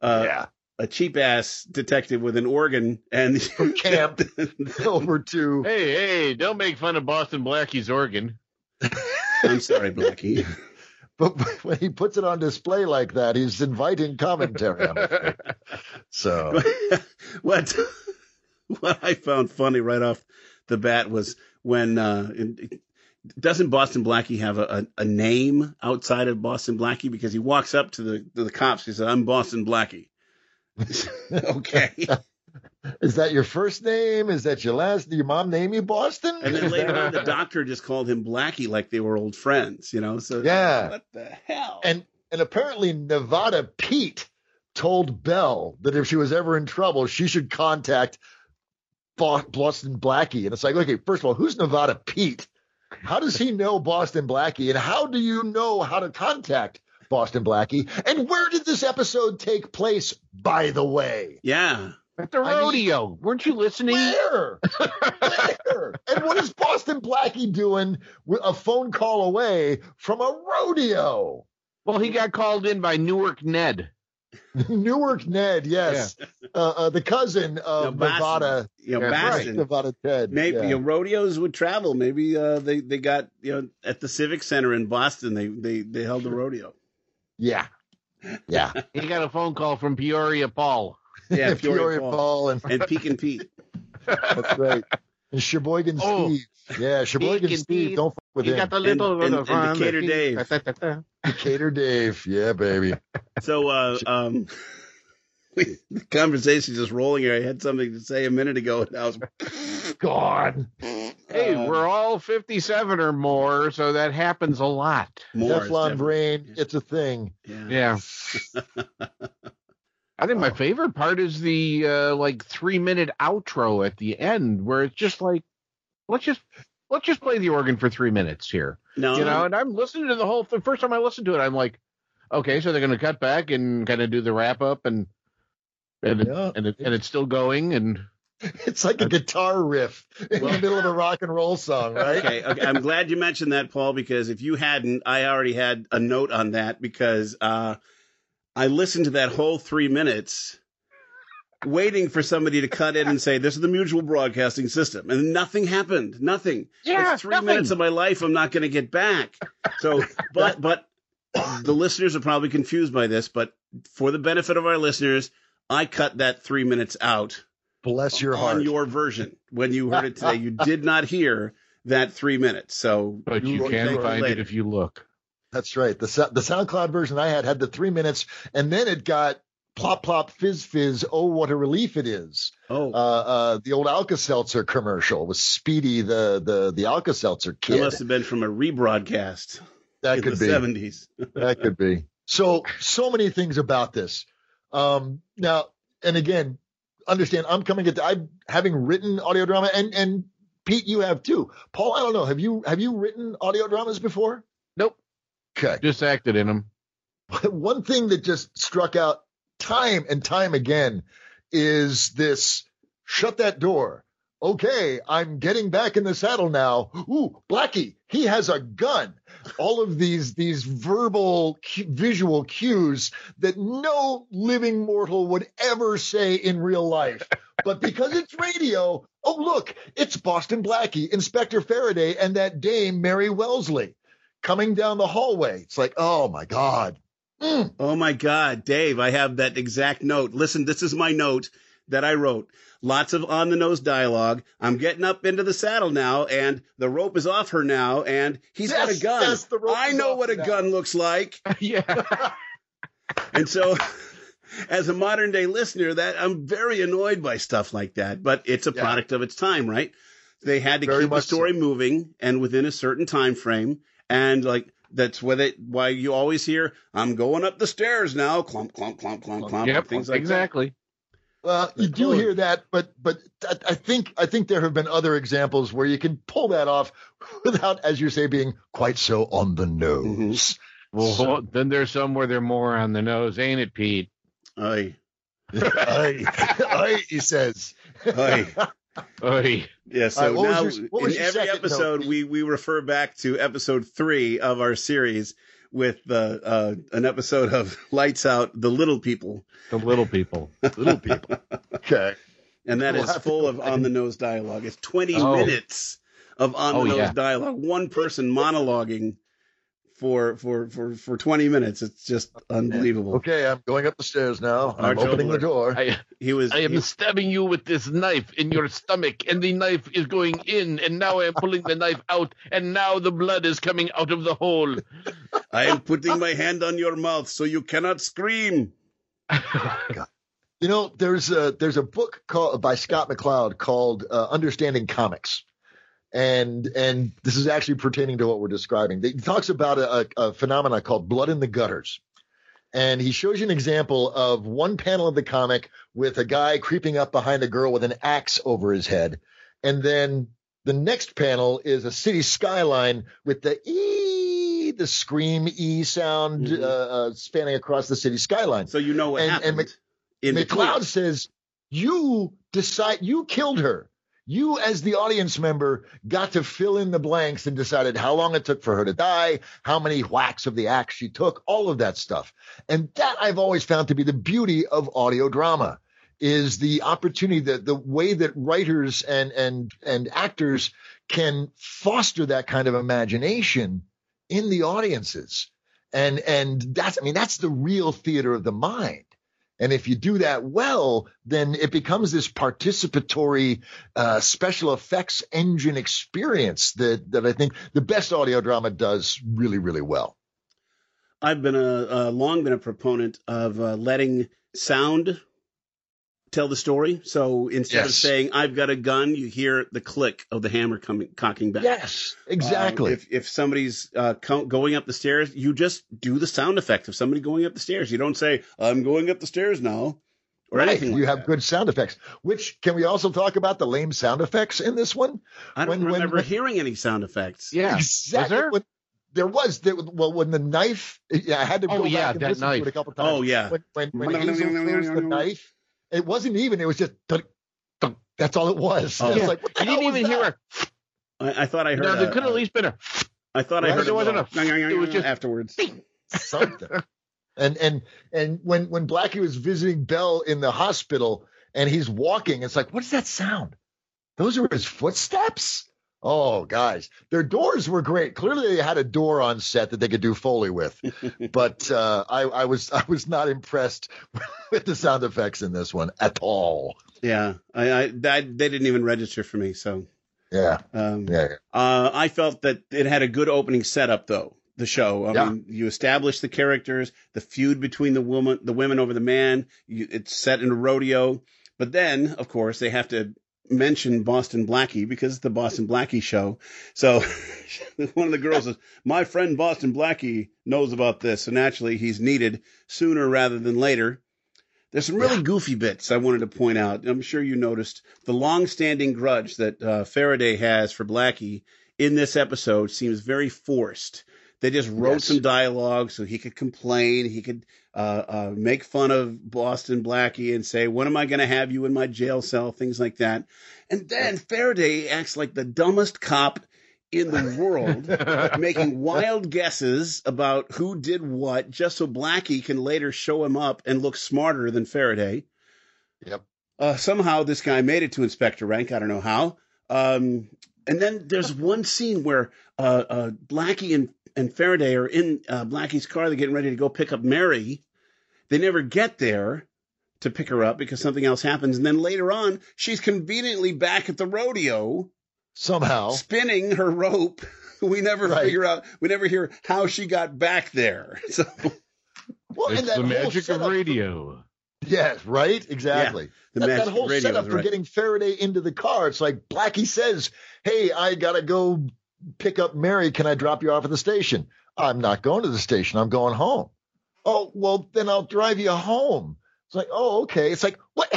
A cheap-ass detective with an organ and camp over to... Hey, don't make fun of Boston Blackie's organ. I'm sorry, Blackie. But when he puts it on display like that, he's inviting commentary. So what I found funny right off the bat was when doesn't Boston Blackie have a name outside of Boston Blackie? Because he walks up to the cops. He said, "I'm Boston Blackie." Okay. Is that your first name? Is that your last? Did your mom name you Boston? And then later on, the doctor just called him Blackie like they were old friends, So yeah, what the hell? And apparently Nevada Pete told Belle that if she was ever in trouble, she should contact Boston Blackie. And it's like, okay, first of all, who's Nevada Pete? How does he know Boston Blackie? And how do you know how to contact Boston Blackie? And where did this episode take place, by the way? Yeah. At the rodeo. Weren't you listening? Where? Where? And what is Boston Blackie doing with a phone call away from a rodeo? Well, he got called in by Newark Ned. Newark Ned, yes. Yeah. The cousin of Nevada. Right, Nevada Ted. Maybe rodeos would travel. Maybe they got, at the Civic Center in Boston, they held a rodeo. Yeah. Yeah. He got a phone call from Peoria Paul. Yeah, Peoria Paul and Pekin Pete. That's right. And Sheboygan Steve. Yeah, Sheboygan Steve. Don't fuck with him. Got the little and Decatur Dave. Decatur Dave. Yeah, baby. So the conversation's just rolling here. I had something to say a minute ago, and I was gone. Hey, we're all 57 or more, so that happens a lot. Teflon brain, it's a thing. Yeah. I think my favorite part is the 3-minute outro at the end, where it's just like, let's just play the organ for 3 minutes here. No, and I'm listening to the whole thing. First time I listened to it, I'm like, okay, so they're going to cut back and kind of do the wrap up, and it's still going, and it's like a guitar riff in the middle of a rock and roll song, right? Okay. I'm glad you mentioned that, Paul, because if you hadn't, I already had a note on that because. I listened to that whole 3 minutes waiting for somebody to cut in and say, this is the Mutual Broadcasting System. And nothing happened. Nothing. Yeah, it's 3 minutes of my life I'm not going to get back. So, but the listeners are probably confused by this, but for the benefit of our listeners, I cut that 3 minutes out. Bless your heart. On your version. When you heard it today, you did not hear that 3 minutes. So, but you can find it if you look. That's right. The SoundCloud version I had the 3 minutes, and then it got plop, plop, fizz, fizz. Oh, what a relief it is. Oh, the old Alka-Seltzer commercial with Speedy, the Alka-Seltzer kid. It must have been from a rebroadcast. That could be. In the 70s. That could be. So many things about this. Now, and again, understand, I'm having written audio drama, and Pete, you have too. Paul, I don't know. Have you written audio dramas before? Nope. Okay. Just acted in them. One thing that just struck out time and time again is this, shut that door. Okay, I'm getting back in the saddle now. Ooh, Blackie, he has a gun. All of these verbal visual cues that no living mortal would ever say in real life. But because it's radio, oh, look, it's Boston Blackie, Inspector Faraday, and that dame, Mary Wellesley. Coming down the hallway, it's like, oh, my God. Mm. Oh, my God, Dave, I have that exact note. Listen, this is my note that I wrote. Lots of on-the-nose dialogue. I'm getting up into the saddle now, and the rope is off her now, and he's got a gun. Yes, the rope I know what a gun looks like. Yeah. And so, as a modern-day listener, I'm very annoyed by stuff like that, but it's a product of its time, right? They had to keep the story moving, and within a certain time frame. And that's why you always hear, I'm going up the stairs now, clump, clump, clump, clump, clump, yep, things like exactly. that. Well, you do hear that, but I think there have been other examples where you can pull that off without, as you say, being quite so on the nose. Mm-hmm. Well, then there's some where they're more on the nose, ain't it, Pete? Aye. Aye. Aye, he says. Aye. Yeah, so now in every episode we refer back to episode 3 of our series with an episode of Lights Out, The Little People. Okay. And that is full of on-the-nose dialogue. It's 20 minutes of on-the-nose dialogue. One person monologuing for 20 minutes. It's just unbelievable. Okay, I'm going up the stairs now. I'm opening the door. I am stabbing you with this knife in your stomach, and the knife is going in, and now I am pulling the knife out, and now the blood is coming out of the hole. I am putting my hand on your mouth so you cannot scream. God. There's a book by Scott McCloud called Understanding Comics. And this is actually pertaining to what we're describing. He talks about a phenomena called blood in the gutters. And he shows you an example of one panel of the comic with a guy creeping up behind a girl with an axe over his head. And then the next panel is a city skyline with the E, the scream E sound spanning across the city skyline. So you know what happened. And McCloud says, you killed her. You, as the audience member, got to fill in the blanks and decided how long it took for her to die, how many whacks of the axe she took, all of that stuff. And that I've always found to be the beauty of audio drama, is the opportunity, that the way that writers and actors can foster that kind of imagination in the audiences. And that's the real theater of the mind. And if you do that well, then it becomes this participatory special effects engine experience that I think the best audio drama does really, really well. I've been long been a proponent of letting sound tell the story. So instead of saying, I've got a gun, you hear the click of the hammer cocking back. Yes, exactly. If somebody's going up the stairs, you just do the sound effect of somebody going up the stairs. You don't say, I'm going up the stairs now. Or anything like you have that. Good sound effects, which can we also talk about the lame sound effects in this one? I don't remember hearing any sound effects. Yeah, exactly. Was there? When the knife, I had to go back and listen to it a couple times. Oh, yeah. When Hazel clears the knife. It wasn't even. It was just. That's all it was. Oh, yeah. Like, I didn't even hear a. I thought I heard. No, there could have at least been a. I thought I heard. There wasn't a. It was just afterwards. Something. And when Blackie was visiting Belle in the hospital and he's walking, it's like, what's that sound? Those are his footsteps. Oh, guys, their doors were great. Clearly, they had a door on set that they could do Foley with, but I was not impressed with the sound effects in this one at all. Yeah, they didn't even register for me. So I felt that it had a good opening setup, though. The show, I mean, you establish the characters, the feud between the women over the man. It's set in a rodeo, but then, of course, they have to mention Boston Blackie because it's the Boston Blackie show. So one of the girls says, my friend Boston Blackie knows about this. So naturally he's needed sooner rather than later. There's some really goofy bits I wanted to point out. I'm sure you noticed the long-standing grudge that Faraday has for Blackie in this episode seems very forced. They just wrote some dialogue so he could complain. He could make fun of Boston Blackie and say, when am I going to have you in my jail cell? Things like that. And then Faraday acts like the dumbest cop in the world, making wild guesses about who did what, just so Blackie can later show him up and look smarter than Faraday. Yep. Somehow this guy made it to Inspector Rank. I don't know how. And then there's one scene where Blackie and Faraday are in Blackie's car. They're getting ready to go pick up Mary. They never get there to pick her up because something else happens. And then later on, she's conveniently back at the rodeo. Somehow. Spinning her rope. We never figure out. We never hear how she got back there. So, it's the magic of radio. Yes, right? Exactly. Yeah, that whole setup for getting Faraday into the car. It's like Blackie says, hey, I got to go pick up Mary. Can I drop you off at the station? I'm not going to the station. I'm going home. Oh, well, then I'll drive you home. It's like, oh, okay. It's like, what?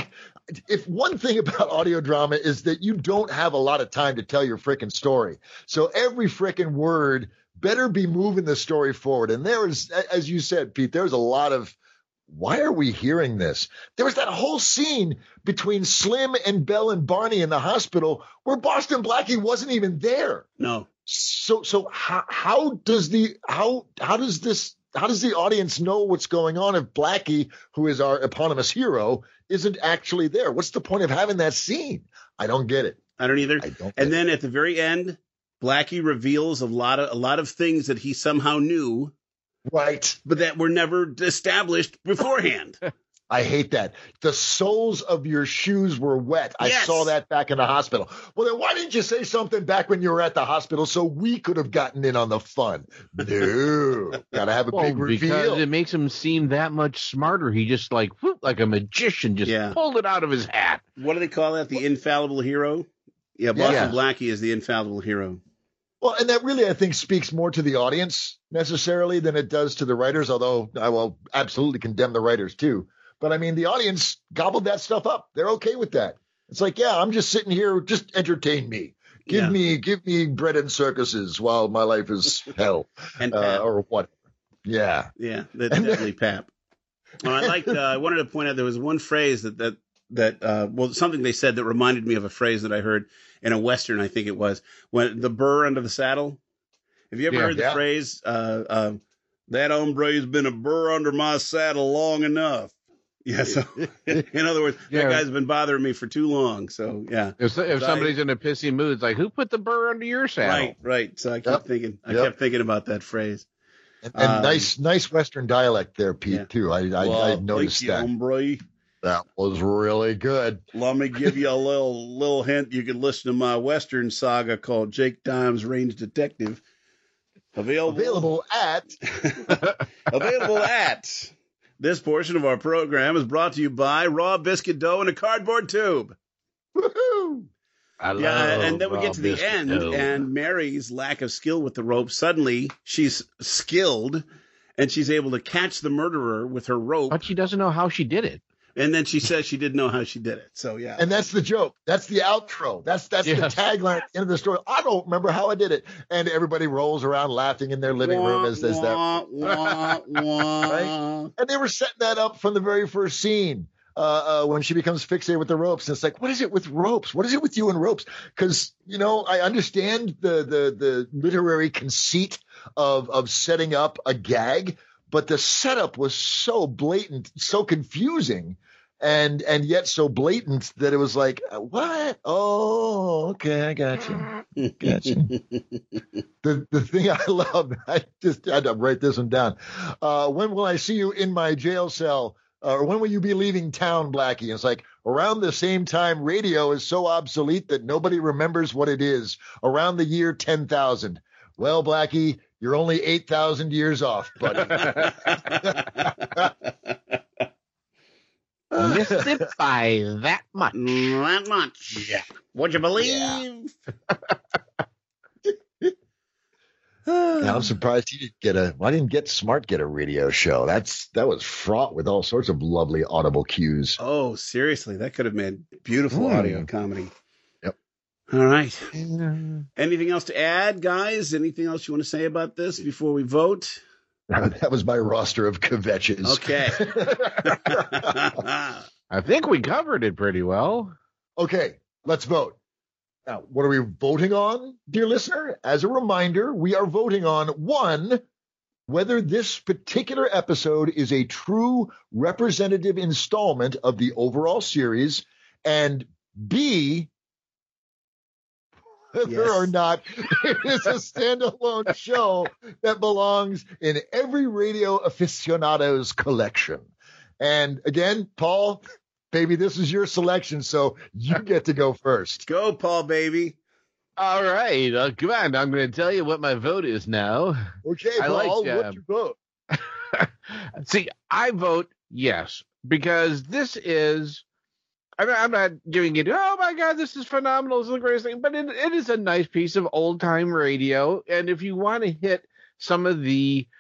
If one thing about audio drama is that you don't have a lot of time to tell your frickin' story. So every frickin' word better be moving the story forward. And there is, as you said, Pete, there's a lot of, why are we hearing this? There was that whole scene between Slim and Belle and Barney in the hospital where Boston Blackie wasn't even there. No. So how does the audience know what's going on if Blackie, who is our eponymous hero, isn't actually there? What's the point of having that scene? I don't get it. I don't either. Then at the very end, Blackie reveals a lot of things that he somehow knew, right? But that were never established beforehand. I hate that. The soles of your shoes were wet. I saw that back in the hospital. Well, then why didn't you say something back when you were at the hospital so we could have gotten in on the fun? No. Got to have a big reveal. Because it makes him seem that much smarter. He just like a magician, just pulled it out of his hat. What do they call that? The infallible hero? Yeah, Boston Blackie is the infallible hero. Well, and that really, I think, speaks more to the audience necessarily than it does to the writers, although I will absolutely condemn the writers too. But I mean, the audience gobbled that stuff up. They're okay with that. It's like, yeah, I'm just sitting here. Just entertain me. Give me bread and circuses while my life is hell and or whatever. Yeah. Yeah. That's definitely pap. Well, I wanted to point out, there was one phrase that something they said that reminded me of a phrase that I heard in a Western. I think it was when the burr under the saddle. Have you ever heard the phrase, that hombre's been a burr under my saddle long enough? Yeah. So in other words, that guy's been bothering me for too long. So yeah. If somebody's in a pissy mood, it's like, who put the burr under your saddle? Right. So I kept thinking about that phrase. And nice Western dialect there, Pete, too. I noticed that. Hombre. That was really good. Let me give you a little hint. You can listen to my Western saga called Jake Dimes, Range Detective. Available at. This portion of our program is brought to you by raw biscuit dough in a cardboard tube. Woohoo! And then we get to the end, and Mary's lack of skill with the rope. Suddenly, she's skilled, and she's able to catch the murderer with her rope. But she doesn't know how she did it. And then she says she didn't know how she did it. So, yeah. And that's the joke. That's the outro. That's the tagline at the end of the story. I don't remember how I did it. And everybody rolls around laughing in their living room as this. Right? And they were setting that up from the very first scene. When she becomes fixated with the ropes, and it's like, what is it with ropes? What is it with you and ropes? Because, you know, I understand the literary conceit of setting up a gag, but the setup was so blatant, so confusing, and yet so blatant that it was like, what? Oh, okay, I got you. The thing I love, I had to write this one down. When will I see you in my jail cell? Or when will you be leaving town, Blackie? It's like, around the same time radio is so obsolete that nobody remembers what it is. Around the year 10,000. Well, Blackie, you're only 8,000 years off, buddy. Missed it by that much. That much. Yeah. Would you believe? Yeah. Now, I'm surprised he didn't get I didn't get Smart get a radio show. That was fraught with all sorts of lovely audible cues. Oh, seriously, that could have been beautiful audio comedy. Yep. All right. Anything else to add, guys? Anything else you want to say about this before we vote? That was my roster of kvetches. Okay. I think we covered it pretty well. Okay, let's vote. Now, what are we voting on, dear listener? As a reminder, we are voting on, one, whether this particular episode is a true representative installment of the overall series, and B, whether or not it is a standalone show that belongs in every radio aficionado's collection. And again, Paul... Baby, this is your selection, so you get to go first. Go, Paul, baby. All right. Come on. I'm going to tell you what my vote is now. Okay, Paul, what's your vote? See, I vote yes, because this is – I'm not giving it – oh, my God, this is phenomenal. This is the greatest thing. But it is a nice piece of old-time radio, and if you want to hit some of the –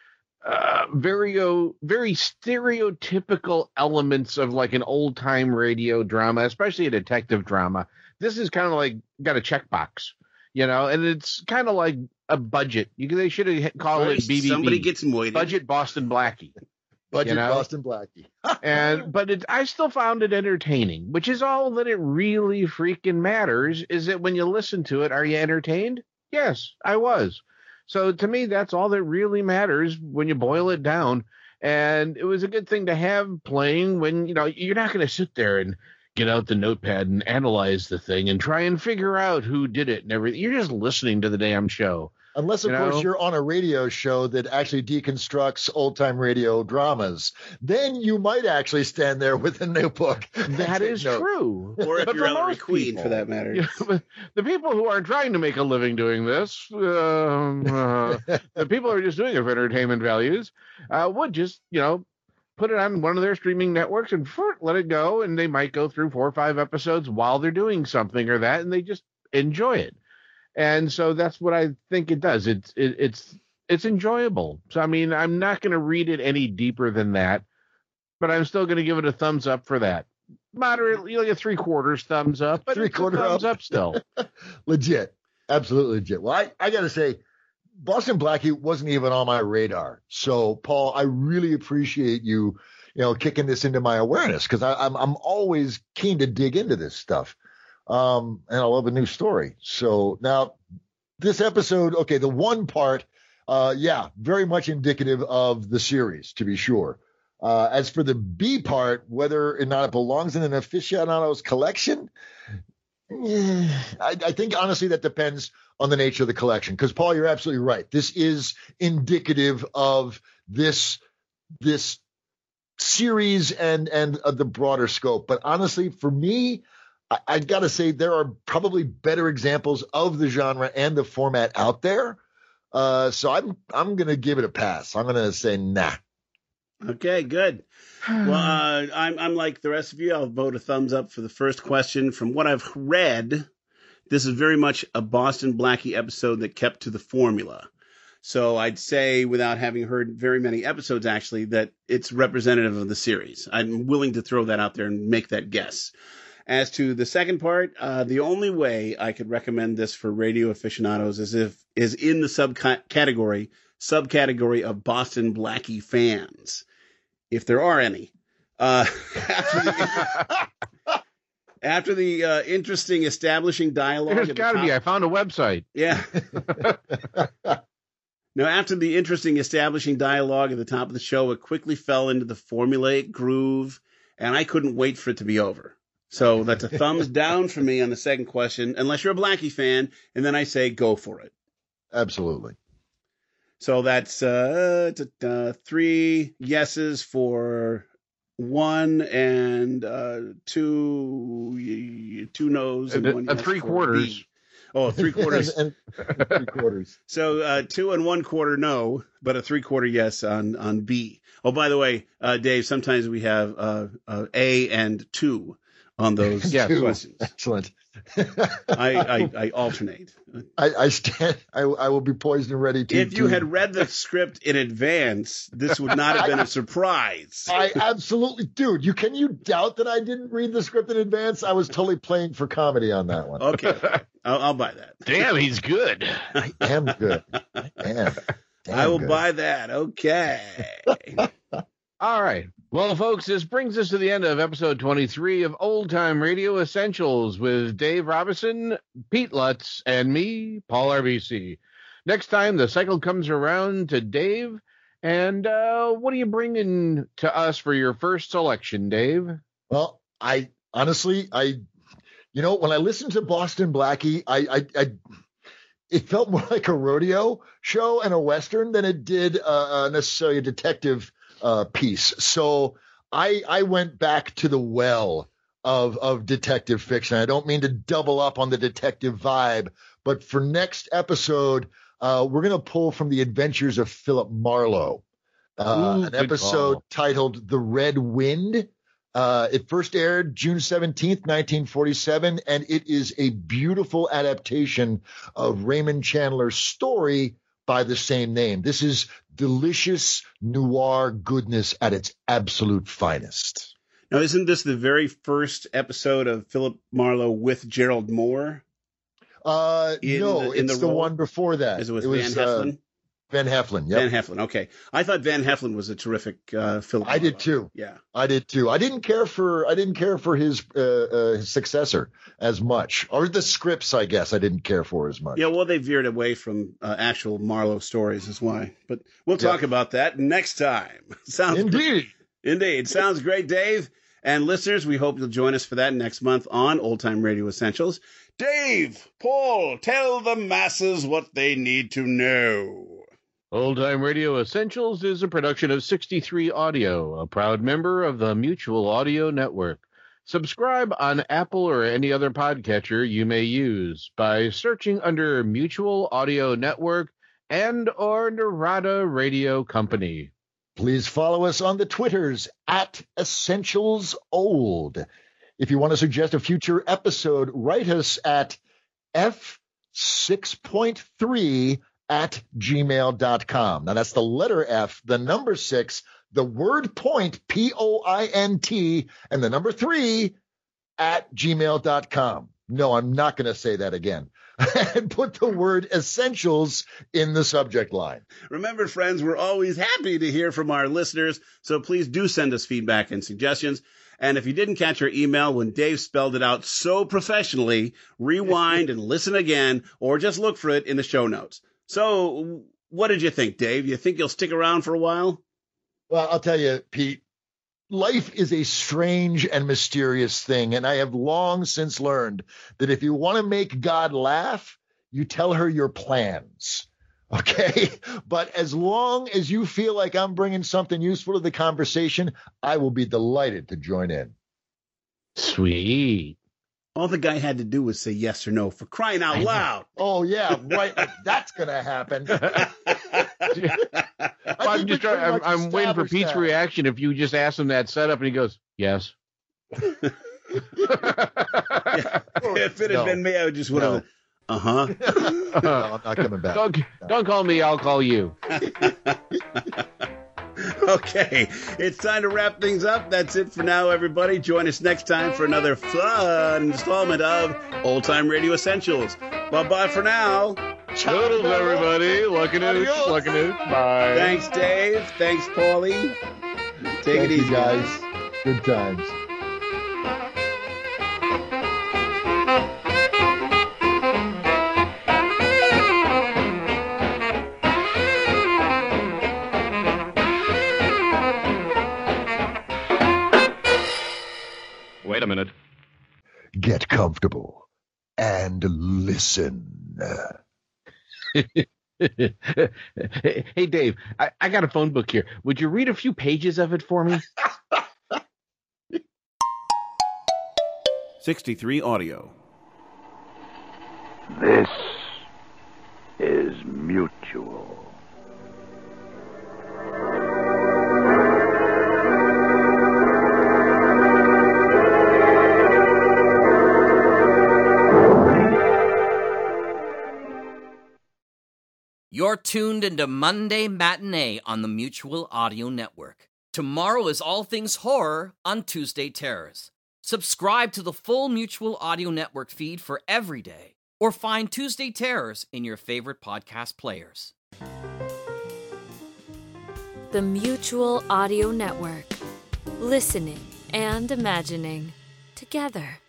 very stereotypical elements of like an old time radio drama, especially a detective drama. This is kind of like got a checkbox, you know, and it's kind of like a budget. They should have called it BBB. Somebody gets moited. Budget Boston Blackie. Budget Boston Blackie. But I still found it entertaining, which is all that it really freaking matters. Is that when you listen to it, are you entertained? Yes, I was. So to me, that's all that really matters when you boil it down. And it was a good thing to have playing when, you know, you're not going to sit there and get out the notepad and analyze the thing and try and figure out who did it and everything. You're just listening to the damn show. Unless, of course, you're on a radio show that actually deconstructs old-time radio dramas. Then you might actually stand there with a notebook. That is true. Or if you're Ellery Queen, for that matter. Yeah, the people who are trying to make a living doing this, the people who are just doing it for entertainment values, would just, you know, put it on one of their streaming networks and let it go, and they might go through 4 or 5 episodes while they're doing something or that, and they just enjoy it. And so that's what I think it does. It's enjoyable. So, I mean, I'm not going to read it any deeper than that, but I'm still going to give it a thumbs up for that. Moderately, like a 3/4 thumbs up, but 3/4 thumbs up still. Legit. Absolutely legit. Well, I got to say, Boston Blackie wasn't even on my radar. So, Paul, I really appreciate you, kicking this into my awareness, because I'm always keen to dig into this stuff. And I love a new story. So now this episode, okay, the one part, very much indicative of the series, to be sure. As for the B part, whether or not it belongs in an aficionado's collection, I think honestly that depends on the nature of the collection. Because Paul, you're absolutely right. This is indicative of this series and the broader scope. But honestly, for me, I got to say there are probably better examples of the genre and the format out there. So I'm going to give it a pass. I'm going to say nah. Okay, good. Well, I'm like the rest of you. I'll vote a thumbs up for the first question. From what I've read, this is very much a Boston Blackie episode that kept to the formula. So I'd say, without having heard very many episodes, actually, that it's representative of the series. I'm willing to throw that out there and make that guess. As to the second part, the only way I could recommend this for radio aficionados is in the subcategory of Boston Blackie fans, if there are any. After the interesting establishing dialogue. There's got to be. I found a website. Yeah. Now, after the interesting establishing dialogue at the top of the show, it quickly fell into the formulaic groove, and I couldn't wait for it to be over. So that's a thumbs down for me on the second question, unless you're a Blackie fan, and then I say go for it. Absolutely. So that's three yeses for one, and two no's, and one yes 3/4. Oh, 3/4. and 3/4. So 2 and 1/4 no, but a 3/4 yes on B. Oh, by the way, Dave, sometimes we have A and 2. On those questions. Excellent. I alternate. I stand. I will be poised and ready to. If you had read the script in advance, this would not have been a surprise. I absolutely, dude. Can you doubt that I didn't read the script in advance? I was totally playing for comedy on that one. Okay, I'll buy that. Damn, he's good. I am good. I am. I will buy that. Okay. All right. Well, folks, this brings us to the end of episode 23 of Old-Time Radio Essentials with Dave Robinson, Pete Lutz, and me, Paul RBC. Next time, the cycle comes around to Dave. And what are you bringing to us for your first selection, Dave? Well, I honestly, when I listened to Boston Blackie, it felt more like a rodeo show and a Western than it did necessarily a detective piece. So I went back to the well of detective fiction. I don't mean to double up on the detective vibe, but for next episode, we're going to pull from The Adventures of Philip Marlowe, an episode titled The Red Wind. It first aired June 17th, 1947, and it is a beautiful adaptation of Raymond Chandler's story by the same name. This is delicious noir goodness at its absolute finest. Now, isn't this the very first episode of Philip Marlowe with Gerald Moore? No, it's the one before that. It was Van Heflin? Van Heflin, yeah. Van Heflin, okay. I thought Van Heflin was a terrific Philip Marlowe. I did too. I didn't care for his successor as much, or the scripts, I guess. I didn't care for as much. Yeah, well, they veered away from actual Marlowe stories, is why. But we'll talk about that next time. Indeed, sounds great, Dave. And listeners, we hope you'll join us for that next month on Old Time Radio Essentials. Dave, Paul, tell the masses what they need to know. Old Time Radio Essentials is a production of 63 Audio, a proud member of the Mutual Audio Network. Subscribe on Apple or any other podcatcher you may use by searching under Mutual Audio Network and or Narada Radio Company. Please follow us on the Twitters @EssentialsOld. If you want to suggest a future episode, write us at F 6point3@gmail.com. Now, that's the letter F, the number 6, the word point, P-O-I-N-T, and the number 3 at gmail.com. No, I'm not going to say that again. And put the word essentials in the subject line. Remember, friends, we're always happy to hear from our listeners, so please do send us feedback and suggestions. And if you didn't catch our email when Dave spelled it out so professionally, rewind and listen again, or just look for it in the show notes. So what did you think, Dave? You think you'll stick around for a while? Well, I'll tell you, Pete. Life is a strange and mysterious thing, and I have long since learned that if you want to make God laugh, you tell her your plans, okay? But as long as you feel like I'm bringing something useful to the conversation, I will be delighted to join in. Sweet. All the guy had to do was say yes or no, for crying out loud. Oh, yeah, right. That's going to happen. I'm waiting for Pete's reaction if you just ask him that setup and he goes, yes. Yeah. If it had been me, I would just would have. No. No, I'm not coming back. Don't call me, I'll call you. Okay, it's time to wrap things up. That's it for now, everybody. Join us next time for another fun installment of Old-Time Radio Essentials. Bye-bye for now. Toodles, everybody. Lucky news. Bye. Thanks, Dave. Thanks, Paulie. Take it easy, guys. Good times. Wait a minute. Get comfortable and listen. Hey, Dave, I got a phone book here. Would you read a few pages of it for me? 63 Audio. This is Mutual. You're tuned into Monday Matinee on the Mutual Audio Network. Tomorrow is All Things Horror on Tuesday Terrors. Subscribe to the full Mutual Audio Network feed for every day, or find Tuesday Terrors in your favorite podcast players. The Mutual Audio Network. Listening and imagining together.